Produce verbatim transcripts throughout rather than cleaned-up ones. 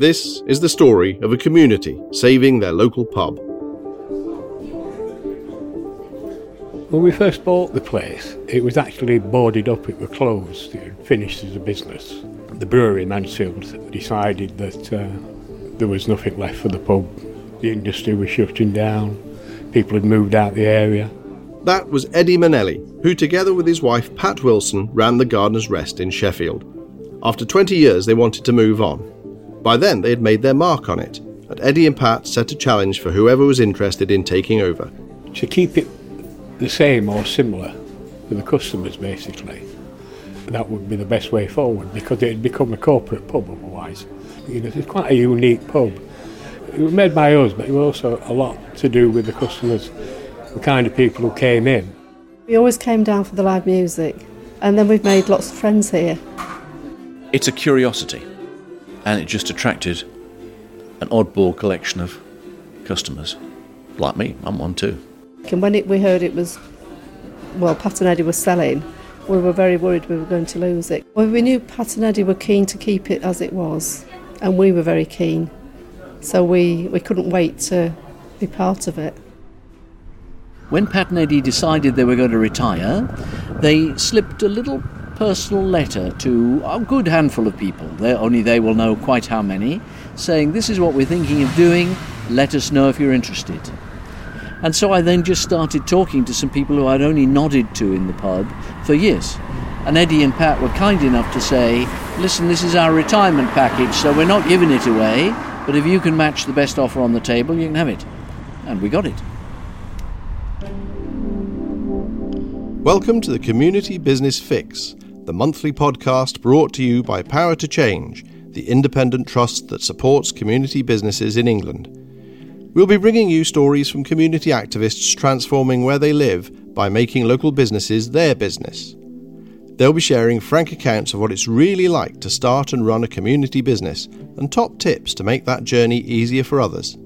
This is the story of a community saving their local pub. When we first bought the place, it was actually boarded up, it was closed, it had finished as a business. The brewery in Mansfield decided that uh, there was nothing left for the pub. The industry was shutting down, people had moved out the area. That was Eddie Minnelli, who together with his wife Pat Wilson ran the Gardener's Rest in Sheffield. After twenty years they wanted to move on. By then they had made their mark on it, and Eddie and Pat set a challenge for whoever was interested in taking over. To keep it the same or similar for the customers basically, that would be the best way forward, because it had become a corporate pub otherwise. You know, it's quite a unique pub. It was made by us, but it was also a lot to do with the customers, the kind of people who came in. We always came down for the live music, and then we've made lots of friends here. It's a curiosity, and it just attracted an oddball collection of customers. Like me, I'm one too. And when it, we heard it was, well, Pat and Eddie were selling, we were very worried we were going to lose it. Well, we knew Pat and Eddie were keen to keep it as it was, and we were very keen. So we, we couldn't wait to be part of it. When Pat and Eddie decided they were going to retire, they slipped a little personal letter to a good handful of people, they, only they will know quite how many, saying, "This is what we're thinking of doing, let us know if you're interested." And so I then just started talking to some people who I'd only nodded to in the pub for years. And Eddie and Pat were kind enough to say, "Listen, this is our retirement package, so we're not giving it away, but if you can match the best offer on the table, you can have it." And we got it. Welcome to the Community Business Fix, the monthly podcast brought to you by Power to Change, the independent trust that supports community businesses in England. We'll be bringing you stories from community activists transforming where they live by making local businesses their business. They'll be sharing frank accounts of what it's really like to start and run a community business and top tips to make that journey easier for others.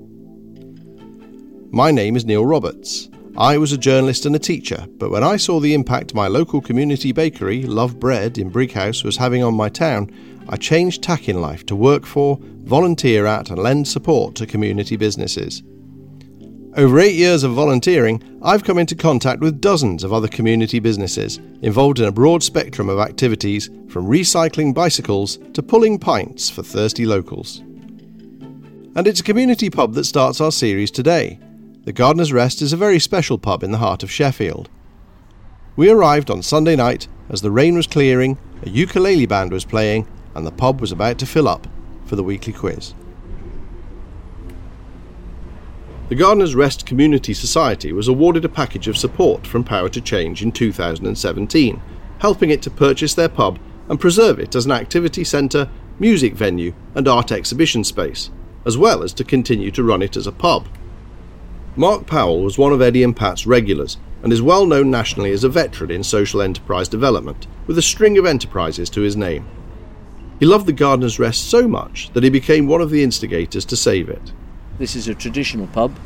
My name is Neil Roberts. I was a journalist and a teacher, but when I saw the impact my local community bakery, Love Bread in Brighouse, was having on my town, I changed tack in life to work for, volunteer at and lend support to community businesses. Over eight years of volunteering, I've come into contact with dozens of other community businesses, involved in a broad spectrum of activities, from recycling bicycles to pulling pints for thirsty locals. And it's a community pub that starts our series today. The Gardener's Rest is a very special pub in the heart of Sheffield. We arrived on Sunday night as the rain was clearing, a ukulele band was playing, and the pub was about to fill up for the weekly quiz. The Gardener's Rest Community Society was awarded a package of support from Power to Change in two thousand seventeen, helping it to purchase their pub and preserve it as an activity centre, music venue and art exhibition space, as well as to continue to run it as a pub. Mark Powell was one of Eddie and Pat's regulars and is well known nationally as a veteran in social enterprise development, with a string of enterprises to his name. He loved the Gardener's Rest so much that he became one of the instigators to save it. This is a traditional pub,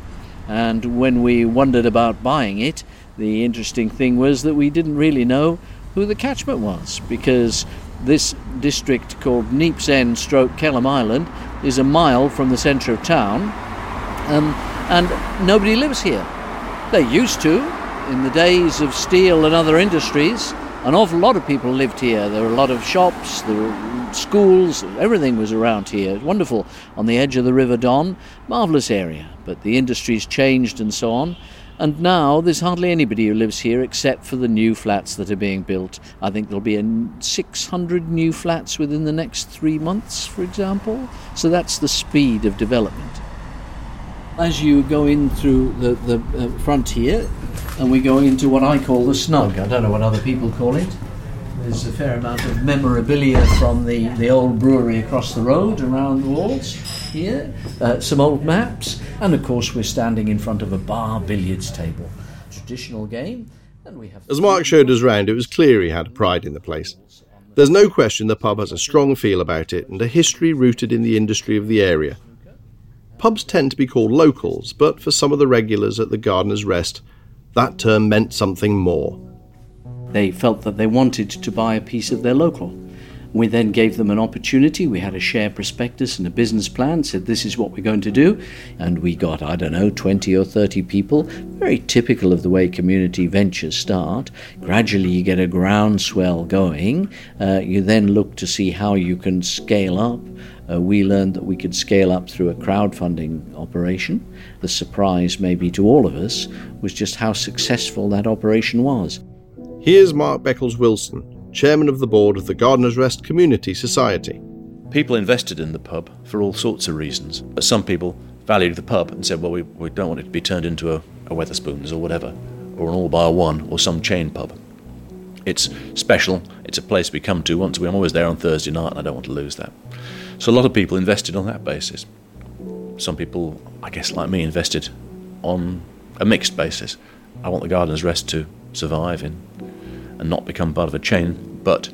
and when we wondered about buying it, the interesting thing was that we didn't really know who the catchment was, because this district called Neepsend stroke Kelham Island is a mile from the centre of town. Um, And nobody lives here. They used to, in the days of steel and other industries, an awful lot of people lived here. There were a lot of shops, there were schools, everything was around here. It's wonderful. On the edge of the River Don, marvellous area. But the industries changed and so on. And now there's hardly anybody who lives here except for the new flats that are being built. I think there'll be six hundred new flats within the next three months, for example. So that's the speed of development. As you go in through the, the uh, front here, and we go into what I call the snug. I don't know what other people call it. There's a fair amount of memorabilia from the, the old brewery across the road around the walls here, uh, some old maps, and of course we're standing in front of a bar billiards table. Traditional game. And we have. As Mark showed us round, it was clear he had pride in the place. There's no question the pub has a strong feel about it and a history rooted in the industry of the area. Pubs tend to be called locals, but for some of the regulars at the Gardener's Rest, that term meant something more. They felt that they wanted to buy a piece of their local, We then gave them an opportunity. We had a share prospectus and a business plan, said this is what we're going to do, and we got, I don't know, twenty or thirty people, very typical of the way community ventures start. Gradually you get a groundswell going. Uh, you then look to see how you can scale up. Uh, we learned that we could scale up through a crowdfunding operation. The surprise, maybe to all of us, was just how successful that operation was. Here's Mark Beckles-Wilson, Chairman of the Board of the Gardener's Rest Community Society. People invested in the pub for all sorts of reasons. But some people valued the pub and said, well, we, we don't want it to be turned into a, a Wetherspoons or whatever, or an All-Bar One or some chain pub. It's special, it's a place we come to once a week. I'm always there on Thursday night and I don't want to lose that. So a lot of people invested on that basis. Some people, I guess like me, invested on a mixed basis. I want the Gardener's Rest to survive in and not become part of a chain, but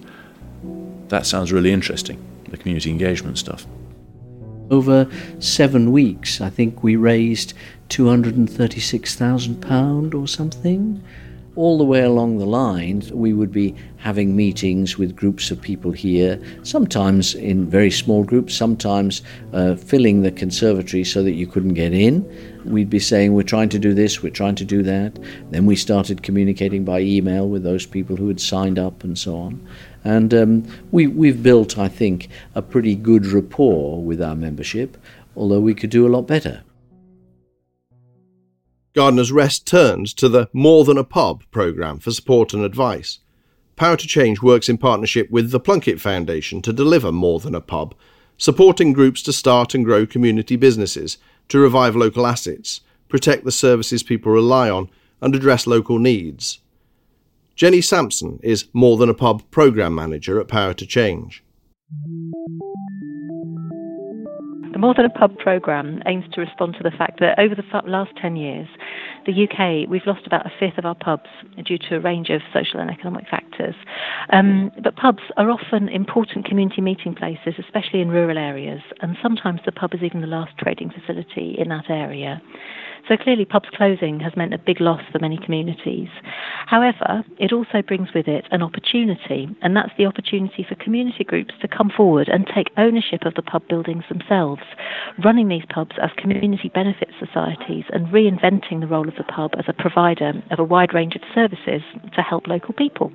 that sounds really interesting, the community engagement stuff. Over seven weeks, I think we raised two hundred thirty-six thousand pounds or something. All the way along the line, we would be having meetings with groups of people here, sometimes in very small groups, sometimes uh, filling the conservatory so that you couldn't get in. We'd be saying, we're trying to do this, we're trying to do that. Then we started communicating by email with those people who had signed up and so on. And um, we, we've built, I think, a pretty good rapport with our membership, although we could do a lot better. Gardener's Rest turns to the More Than a Pub programme for support and advice. Power to Change works in partnership with the Plunkett Foundation to deliver More Than a Pub, supporting groups to start and grow community businesses, to revive local assets, protect the services people rely on, and address local needs. Jenny Sampson is More Than a Pub programme manager at Power to Change. The More Than a Pub programme aims to respond to the fact that over the last ten years, the U K, we've lost about a fifth of our pubs due to a range of social and economic factors. Um, but pubs are often important community meeting places, especially in rural areas, and sometimes the pub is even the last trading facility in that area. So clearly pubs closing has meant a big loss for many communities. However, it also brings with it an opportunity, and that's the opportunity for community groups to come forward and take ownership of the pub buildings themselves, running these pubs as community benefit societies and reinventing the role of the pub as a provider of a wide range of services to help local people.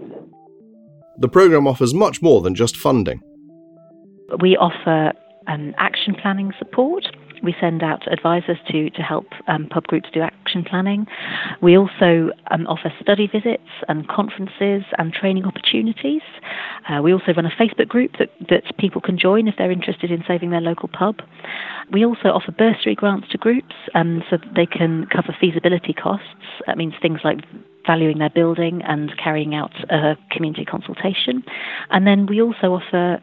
The programme offers much more than just funding. We offer um, action planning support. We send out advisors to, to help um, pub groups do action planning. We also um, offer study visits and conferences and training opportunities. Uh, we also run a Facebook group that, that people can join if they're interested in saving their local pub. We also offer bursary grants to groups um, so that they can cover feasibility costs. That means things like valuing their building and carrying out a community consultation. And then we also offer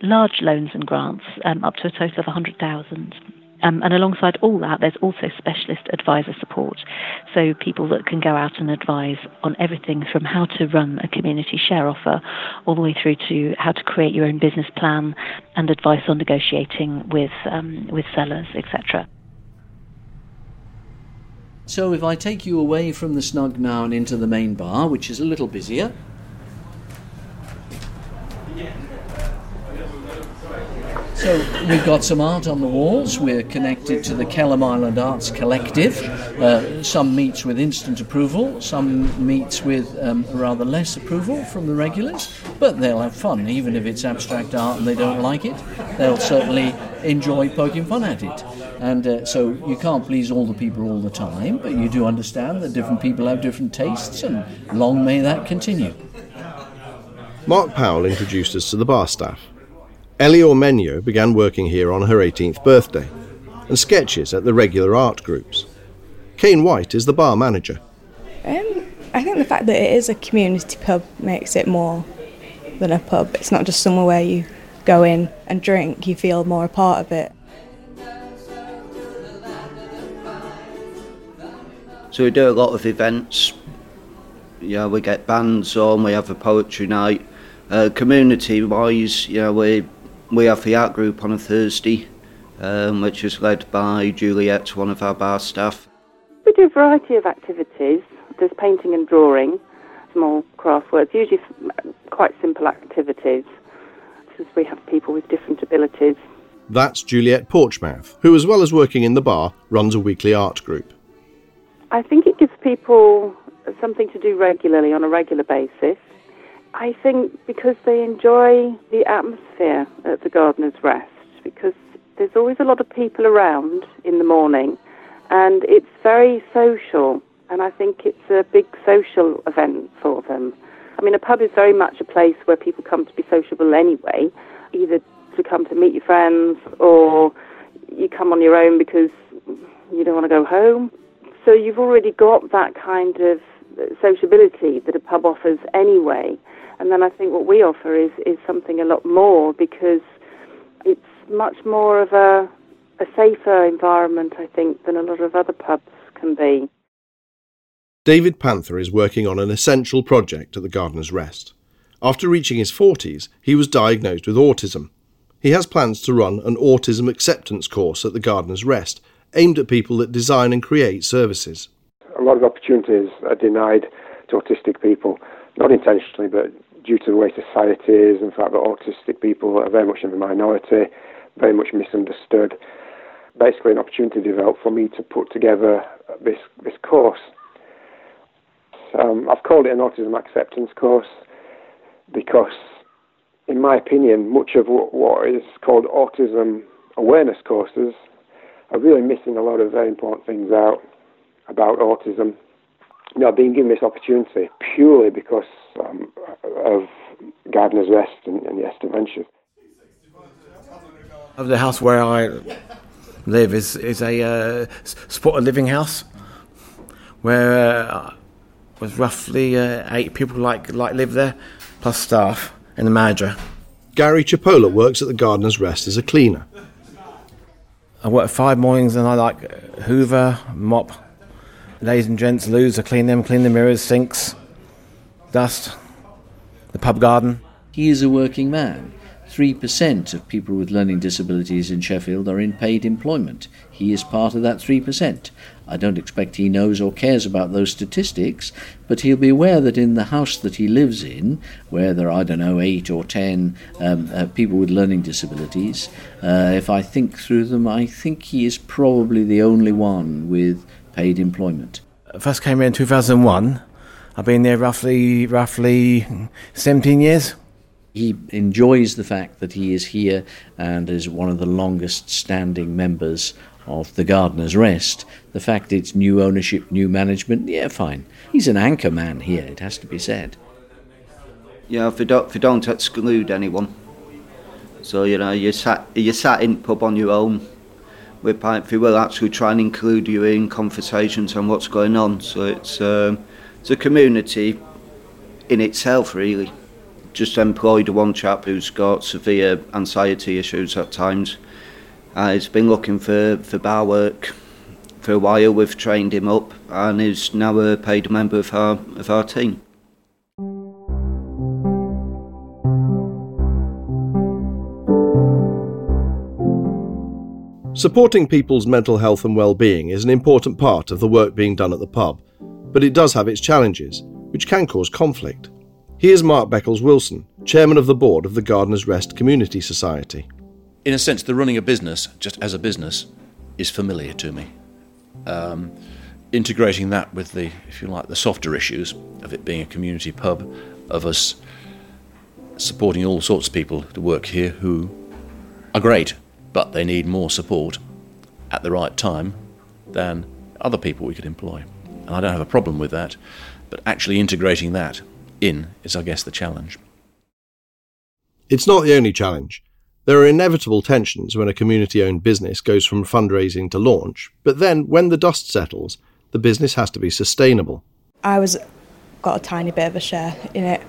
large loans and grants um, up to a total of one hundred thousand pounds. Um, and alongside all that, there's also specialist advisor support. So people that can go out and advise on everything from how to run a community share offer all the way through to how to create your own business plan and advice on negotiating with um, with sellers, et cetera. So if I take you away from the snug now and into the main bar, which is a little busier. So we've got some art on the walls. We're connected to the Kelham Island Arts Collective. Uh, some meets with instant approval, some meets with um, rather less approval from the regulars, but they'll have fun. Even if it's abstract art and they don't like it, they'll certainly enjoy poking fun at it. And uh, so you can't please all the people all the time, but you do understand that different people have different tastes, and long may that continue. Mark Powell introduced us to the bar staff. Ellie Ormenio began working here on her eighteenth birthday and sketches at the regular art groups. Kane White is the bar manager. Um, I think the fact that it is a community pub makes it more than a pub. It's not just somewhere where you go in and drink, you feel more a part of it. So we do a lot of events. Yeah, we get bands on, we have a poetry night. Uh, community-wise, yeah, we... We have the art group on a Thursday, um, which is led by Juliet, one of our bar staff. We do a variety of activities. There's painting and drawing, small craft works, usually quite simple activities. as we have people with different abilities. That's Juliet Porchmouth, who, as well as working in the bar, runs a weekly art group. I think it gives people something to do regularly, on a regular basis. I think because they enjoy the atmosphere at the Gardener's Rest, because there's always a lot of people around in the morning, and it's very social, and I think it's a big social event for them. I mean, a pub is very much a place where people come to be sociable anyway, either to come to meet your friends, or you come on your own because you don't want to go home. So you've already got that kind of sociability that a pub offers anyway. And then I think what we offer is, is something a lot more, because it's much more of a, a safer environment, I think, than a lot of other pubs can be. David Panther is working on an essential project at the Gardener's Rest. After reaching his forties, he was diagnosed with autism. He has plans to run an autism acceptance course at the Gardener's Rest, aimed at people that design and create services. A lot of opportunities are denied to autistic people, not intentionally, but due to the way society is, and the fact that autistic people are very much in the minority, very much misunderstood. Basically, an opportunity developed for me to put together this, this course. Um, I've called it an autism acceptance course because, in my opinion, much of what, what is called autism awareness courses are really missing a lot of very important things out about autism. You know, I've been given this opportunity purely because um, of Gardener's Rest and, and Yes two Ventures. The house where I live is, is a uh, supported living house where uh, was roughly uh, eight people like, like live there, plus staff and the manager. Gary Cipolla works at the Gardener's Rest as a cleaner. I work five mornings and I like hoover, mop, ladies and gents, loos, I clean them, clean the mirrors, sinks, dust, the pub garden. He is a working man. Three percent of people with learning disabilities in Sheffield are in paid employment. He is part of that three percent. I don't expect he knows or cares about those statistics, but he'll be aware that in the house that he lives in, where there are, I don't know, eight or ten um, uh, people with learning disabilities, uh, if I think through them, I think he is probably the only one with paid employment. I first came here in two thousand one. I've been there roughly, roughly seventeen years. He enjoys the fact that he is here and is one of the longest-standing members of the Gardener's Rest. The fact it's new ownership, new management, yeah, fine. He's an anchor man here, it has to be said. Yeah, if you don't, if you don't exclude anyone. So, you know, you're sat, you're sat in the pub on your own. We will actually try and include you in conversations on what's going on. So it's, um, it's a community in itself, really. Just employed one chap who's got severe anxiety issues at times. Uh, he's been looking for, for bar work for a while. We've trained him up and he's now a paid member of our, of our team. Supporting people's mental health and well-being is an important part of the work being done at the pub, but it does have its challenges, which can cause conflict. Here's Mark Beckles-Wilson, chairman of the board of the Gardener's Rest Community Society. In a sense, the running a business, just as a business, is familiar to me. Um, integrating that with the, if you like, the softer issues of it being a community pub, of us supporting all sorts of people to work here who are great, but they need more support at the right time than other people we could employ. And I don't have a problem with that, but actually integrating that in is, I guess, the challenge. It's not the only challenge. There are inevitable tensions when a community-owned business goes from fundraising to launch, but then, when the dust settles, the business has to be sustainable. I was got a tiny bit of a share in it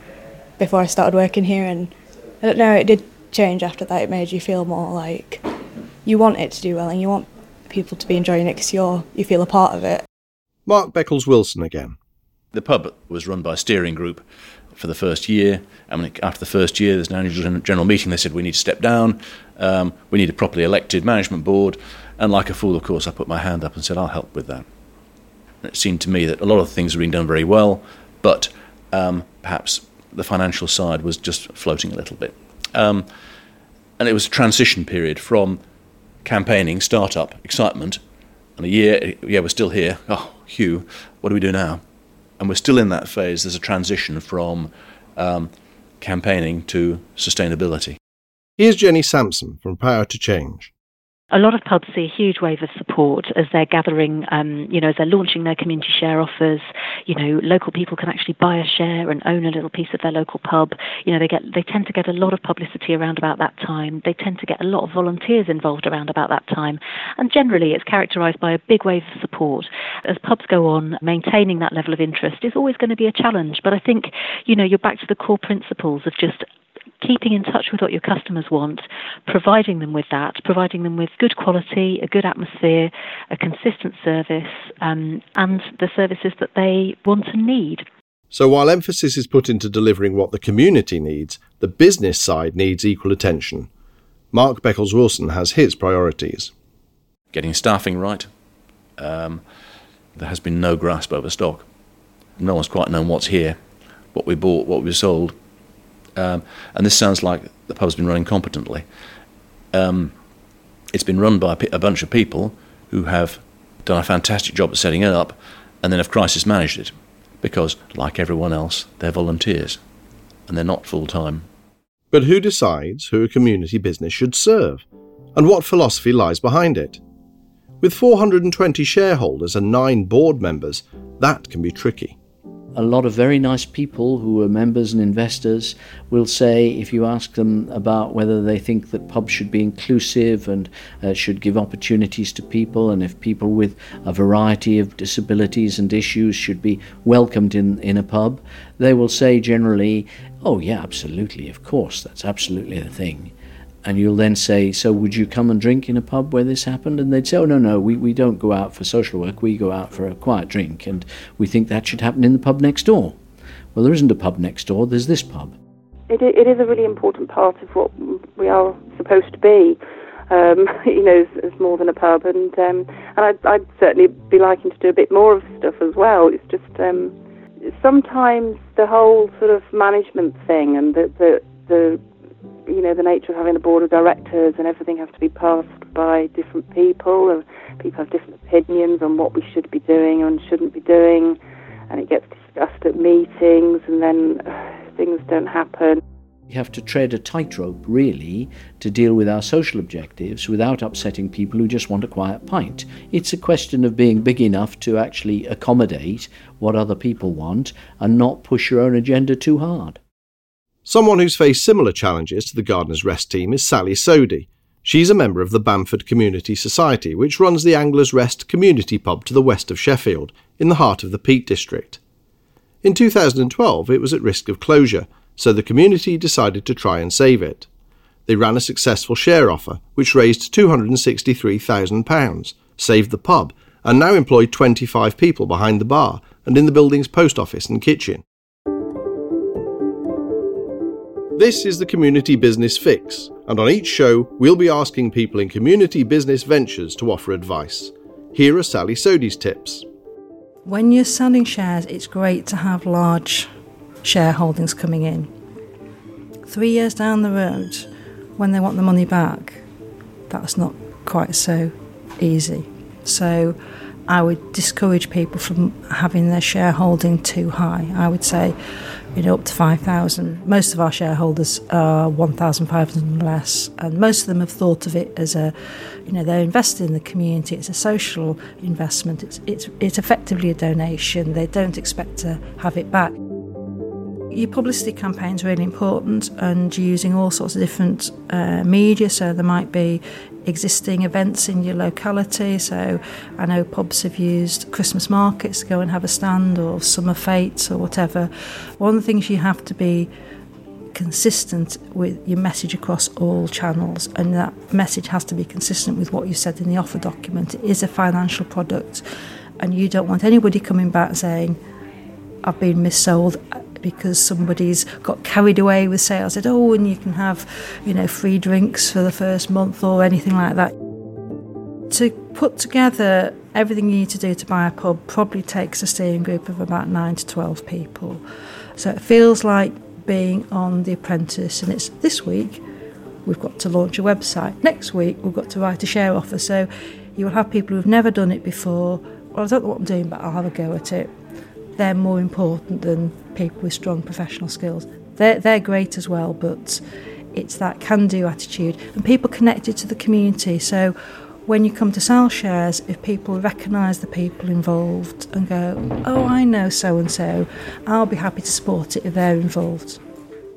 before I started working here, and I don't know, it did change after that. It made you feel more like you want it to do well and you want people to be enjoying it because you're, you feel a part of it. Mark Beckles-Wilson again. The pub was run by a steering group for the first year. I mean, after the first year, there's an annual general meeting. They said, we need to step down. Um, we need a properly elected management board. And like a fool, of course, I put my hand up and said, I'll help with that. And it seemed to me that a lot of things were being done very well, but um, perhaps the financial side was just floating a little bit. Um, and it was a transition period from campaigning, start-up, excitement, and a year, yeah, we're still here, oh, Hugh, what do we do now? And we're still in that phase. There's a transition from um, campaigning to sustainability. Here's Jenny Sampson from Power to Change. A lot of pubs see a huge wave of support as they're gathering, um, you know, as they're launching their community share offers. You know, local people can actually buy a share and own a little piece of their local pub. You know, they get they tend to get a lot of publicity around about that time. They tend to get a lot of volunteers involved around about that time. And generally, it's characterised by a big wave of support. As pubs go on, maintaining that level of interest is always going to be a challenge. But I think, you know, you're back to the core principles of just keeping in touch with what your customers want, providing them with that, providing them with good quality, a good atmosphere, a consistent service, um, and the services that they want and need. So while emphasis is put into delivering what the community needs, the business side needs equal attention. Mark Beckles-Wilson has his priorities. Getting staffing right. Um, there has been no grasp over stock. No one's quite known what's here, what we bought, what we sold. Um, and this sounds like the pub's been run incompetently. Um, it's been run by a, p- a bunch of people who have done a fantastic job at setting it up and then have crisis managed it because, like everyone else, they're volunteers and they're not full-time. But who decides who a community business should serve and what philosophy lies behind it? With four hundred twenty shareholders and nine board members, that can be tricky. A lot of very nice people who are members and investors will say, if you ask them about whether they think that pubs should be inclusive and uh, should give opportunities to people, and if people with a variety of disabilities and issues should be welcomed in, in a pub, they will say generally, oh yeah, absolutely, of course, that's absolutely the thing. And you'll then say, so would you come and drink in a pub where this happened? And they'd say, oh, no, no, we, we don't go out for social work. We go out for a quiet drink, and we think that should happen in the pub next door. Well, there isn't a pub next door. There's this pub. It, it is a really important part of what we are supposed to be, um, you know, as, as more than a pub. And um, and I'd, I'd certainly be liking to do a bit more of stuff as well. It's just um, sometimes the whole sort of management thing and the the... the you know, the nature of having a board of directors and everything has to be passed by different people, and people have different opinions on what we should be doing and shouldn't be doing, and it gets discussed at meetings, and then uh, things don't happen. We have to tread a tightrope, really, to deal with our social objectives without upsetting people who just want a quiet pint. It's a question of being big enough to actually accommodate what other people want and not push your own agenda too hard. Someone who's faced similar challenges to the Gardener's Rest team is Sally Soady. She's a member of the Bamford Community Society, which runs the Anglers Rest community pub to the west of Sheffield, in the heart of the Peak District. In two thousand twelve, it was at risk of closure, so the community decided to try and save it. They ran a successful share offer, which raised two hundred sixty-three thousand pounds, saved the pub, and now employed twenty-five people behind the bar and in the building's post office and kitchen. This is the Community Business Fix, and on each show we'll be asking people in community business ventures to offer advice. Here are Sally Soady's tips. When you're selling shares, it's great to have large shareholdings coming in. Three years down the road, when they want the money back, that's not quite so easy. So I would discourage people from having their shareholding too high. I would say, you know, up to five thousand. Most of our shareholders are one thousand five hundred and less, and most of them have thought of it as a, you know, they're invested in the community, it's a social investment, it's, it's, it's effectively a donation, they don't expect to have it back. Your publicity campaign is really important, and using all sorts of different uh, media, so there might be existing events in your locality. So I know pubs have used Christmas markets to go and have a stand, or summer fates or whatever. One of the things, you have to be consistent with your message across all channels, and that message has to be consistent with what you said in the offer document. It is a financial product, and you don't want anybody coming back saying, I've been missold because somebody's got carried away with sales. Said, oh, and you can have, you know, free drinks for the first month or anything like that. To put together everything you need to do to buy a pub probably takes a steering group of about nine to twelve people. So it feels like being on The Apprentice, and it's this week, we've got to launch a website. Next week, we've got to write a share offer. So you will have people who've never done it before. Well, I don't know what I'm doing, but I'll have a go at it. They're more important than people with strong professional skills. They're, they're great as well, but it's that can-do attitude. And people connected to the community. So when you come to sell shares, if people recognise the people involved and go, oh, I know so-and-so, I'll be happy to support it if they're involved.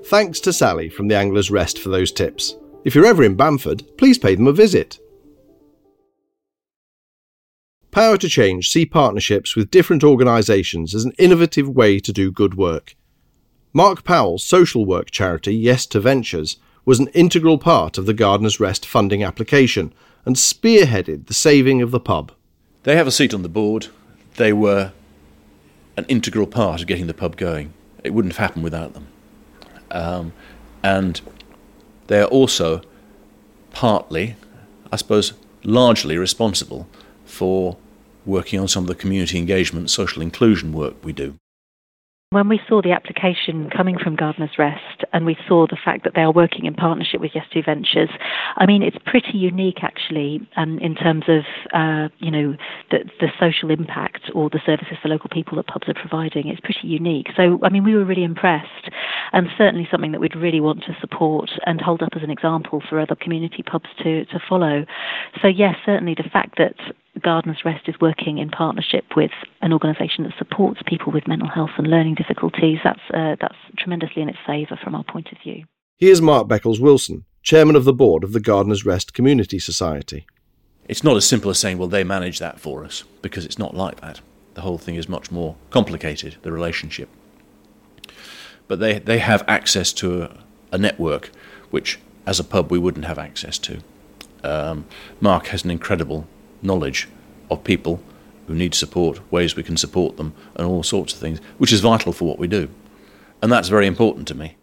Thanks to Sally from the Anglers Rest for those tips. If you're ever in Bamford, please pay them a visit. Power to Change see partnerships with different organisations as an innovative way to do good work. Mark Powell's social work charity Yes to Ventures was an integral part of the Gardener's Rest funding application and spearheaded the saving of the pub. They have a seat on the board. They were an integral part of getting the pub going. It wouldn't have happened without them. Um, and they are also partly, I suppose, largely responsible for working on some of the community engagement, social inclusion work we do. When we saw the application coming from Gardener's Rest and we saw the fact that they are working in partnership with Yes to Ventures, I mean, it's pretty unique actually um, in terms of, uh, you know, the, the social impact or the services for local people that pubs are providing. It's pretty unique. So, I mean, we were really impressed and certainly something that we'd really want to support and hold up as an example for other community pubs to, to follow. So, yes, certainly the fact that Gardener's Rest is working in partnership with an organisation that supports people with mental health and learning difficulties. That's uh, that's tremendously in its favour from our point of view. Here's Mark Beckles-Wilson, chairman of the board of the Gardener's Rest Community Society. It's not as simple as saying, well, they manage that for us, because it's not like that. The whole thing is much more complicated, the relationship. But they, they have access to a, a network, which as a pub we wouldn't have access to. Um, Mark has an incredible knowledge of people who need support, ways we can support them, and all sorts of things, which is vital for what we do. And that's very important to me.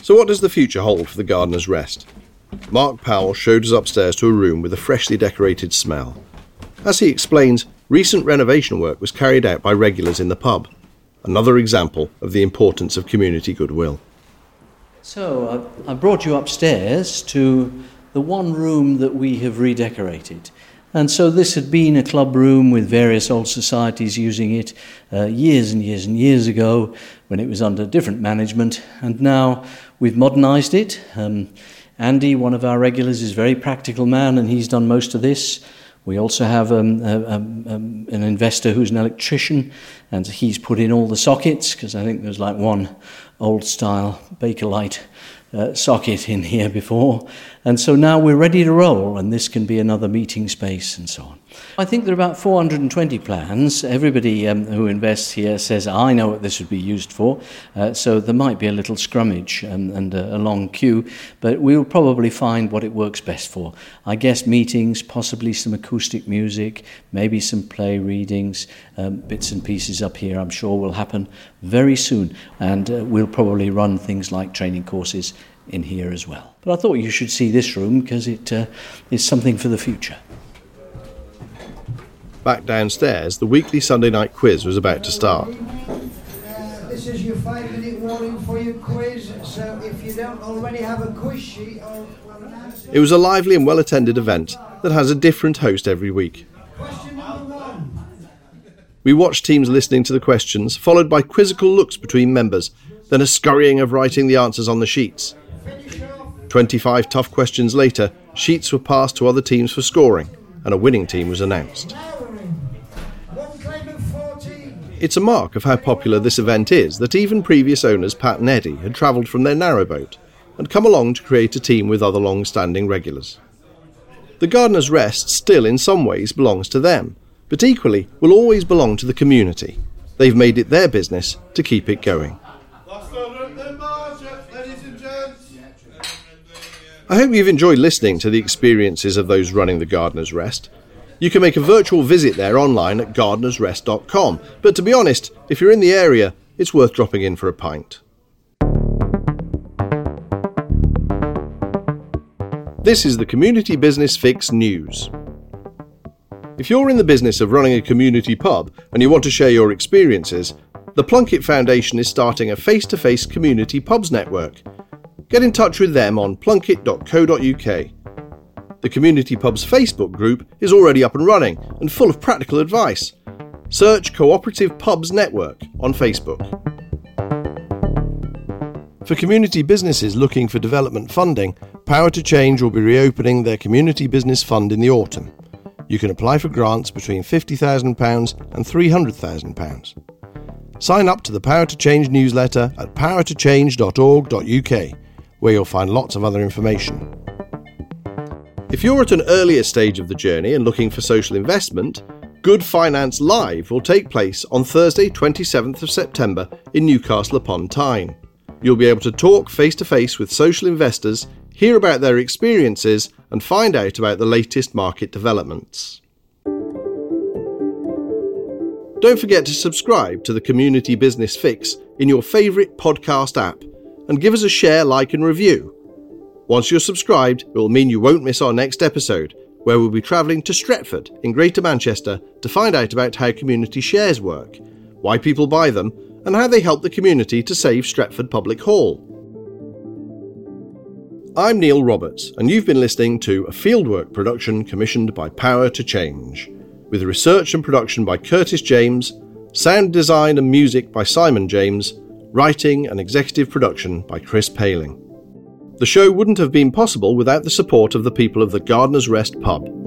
So what does the future hold for the Gardener's Rest? Mark Powell showed us upstairs to a room with a freshly decorated smell. As he explains, recent renovation work was carried out by regulars in the pub. Another example of the importance of community goodwill. So, I brought you upstairs to the one room that we have redecorated. And so this had been a club room with various old societies using it uh, years and years and years ago when it was under different management. And now we've modernised it. Um, Andy, one of our regulars, is a very practical man and he's done most of this. We also have um, a, um, an investor who's an electrician, and he's put in all the sockets, because I think there's like one old-style Bakelite uh, socket in here before. And so now we're ready to roll, and this can be another meeting space and so on. I think there are about four hundred twenty plans. Everybody um, who invests here says, I know what this would be used for. Uh, so there might be a little scrummage and, and a, a long queue, but we'll probably find what it works best for. I guess meetings, possibly some acoustic music, maybe some play readings, um, bits and pieces up here I'm sure will happen very soon. And uh, we'll probably run things like training courses in here as well. But I thought you should see this room because it uh, is something for the future. Back downstairs, the weekly Sunday night quiz was about to start. Uh, this is your five-minute warning for your quiz, so if you don't already have a quiz sheet or an answer... It was a lively and well-attended event that has a different host every week. Question number one. We watched teams listening to the questions, followed by quizzical looks between members, then a scurrying of writing the answers on the sheets. twenty-five tough questions later, sheets were passed to other teams for scoring, and a winning team was announced. It's a mark of how popular this event is that even previous owners Pat and Eddie had travelled from their narrowboat and come along to create a team with other long-standing regulars. The Gardener's Rest still in some ways belongs to them, but equally will always belong to the community. They've made it their business to keep it going. I hope you've enjoyed listening to the experiences of those running the Gardener's Rest. You can make a virtual visit there online at gardeners rest dot com, but to be honest, if you're in the area, it's worth dropping in for a pint. This is the Community Business Fix News. If you're in the business of running a community pub and you want to share your experiences, the Plunkett Foundation is starting a face-to-face community pubs network. Get in touch with them on plunkett dot co dot uk. The Community Pubs Facebook group is already up and running and full of practical advice. Search Cooperative Pubs Network on Facebook. For community businesses looking for development funding, Power to Change will be reopening their Community Business Fund in the autumn. You can apply for grants between fifty thousand pounds and three hundred thousand pounds. Sign up to the Power to Change newsletter at power to change dot org dot uk, where you'll find lots of other information. If you're at an earlier stage of the journey and looking for social investment, Good Finance Live will take place on Thursday, twenty-seventh of September in Newcastle upon Tyne. You'll be able to talk face-to-face with social investors, hear about their experiences and find out about the latest market developments. Don't forget to subscribe to the Community Business Fix in your favourite podcast app and give us a share, like and review. Once you're subscribed, it will mean you won't miss our next episode, where we'll be travelling to Stretford in Greater Manchester to find out about how community shares work, why people buy them, and how they help the community to save Stretford Public Hall. I'm Neil Roberts, and you've been listening to a fieldwork production commissioned by Power to Change, with research and production by Curtis James, sound design and music by Simon James, writing and executive production by Chris Paling. The show wouldn't have been possible without the support of the people of the Gardener's Rest pub.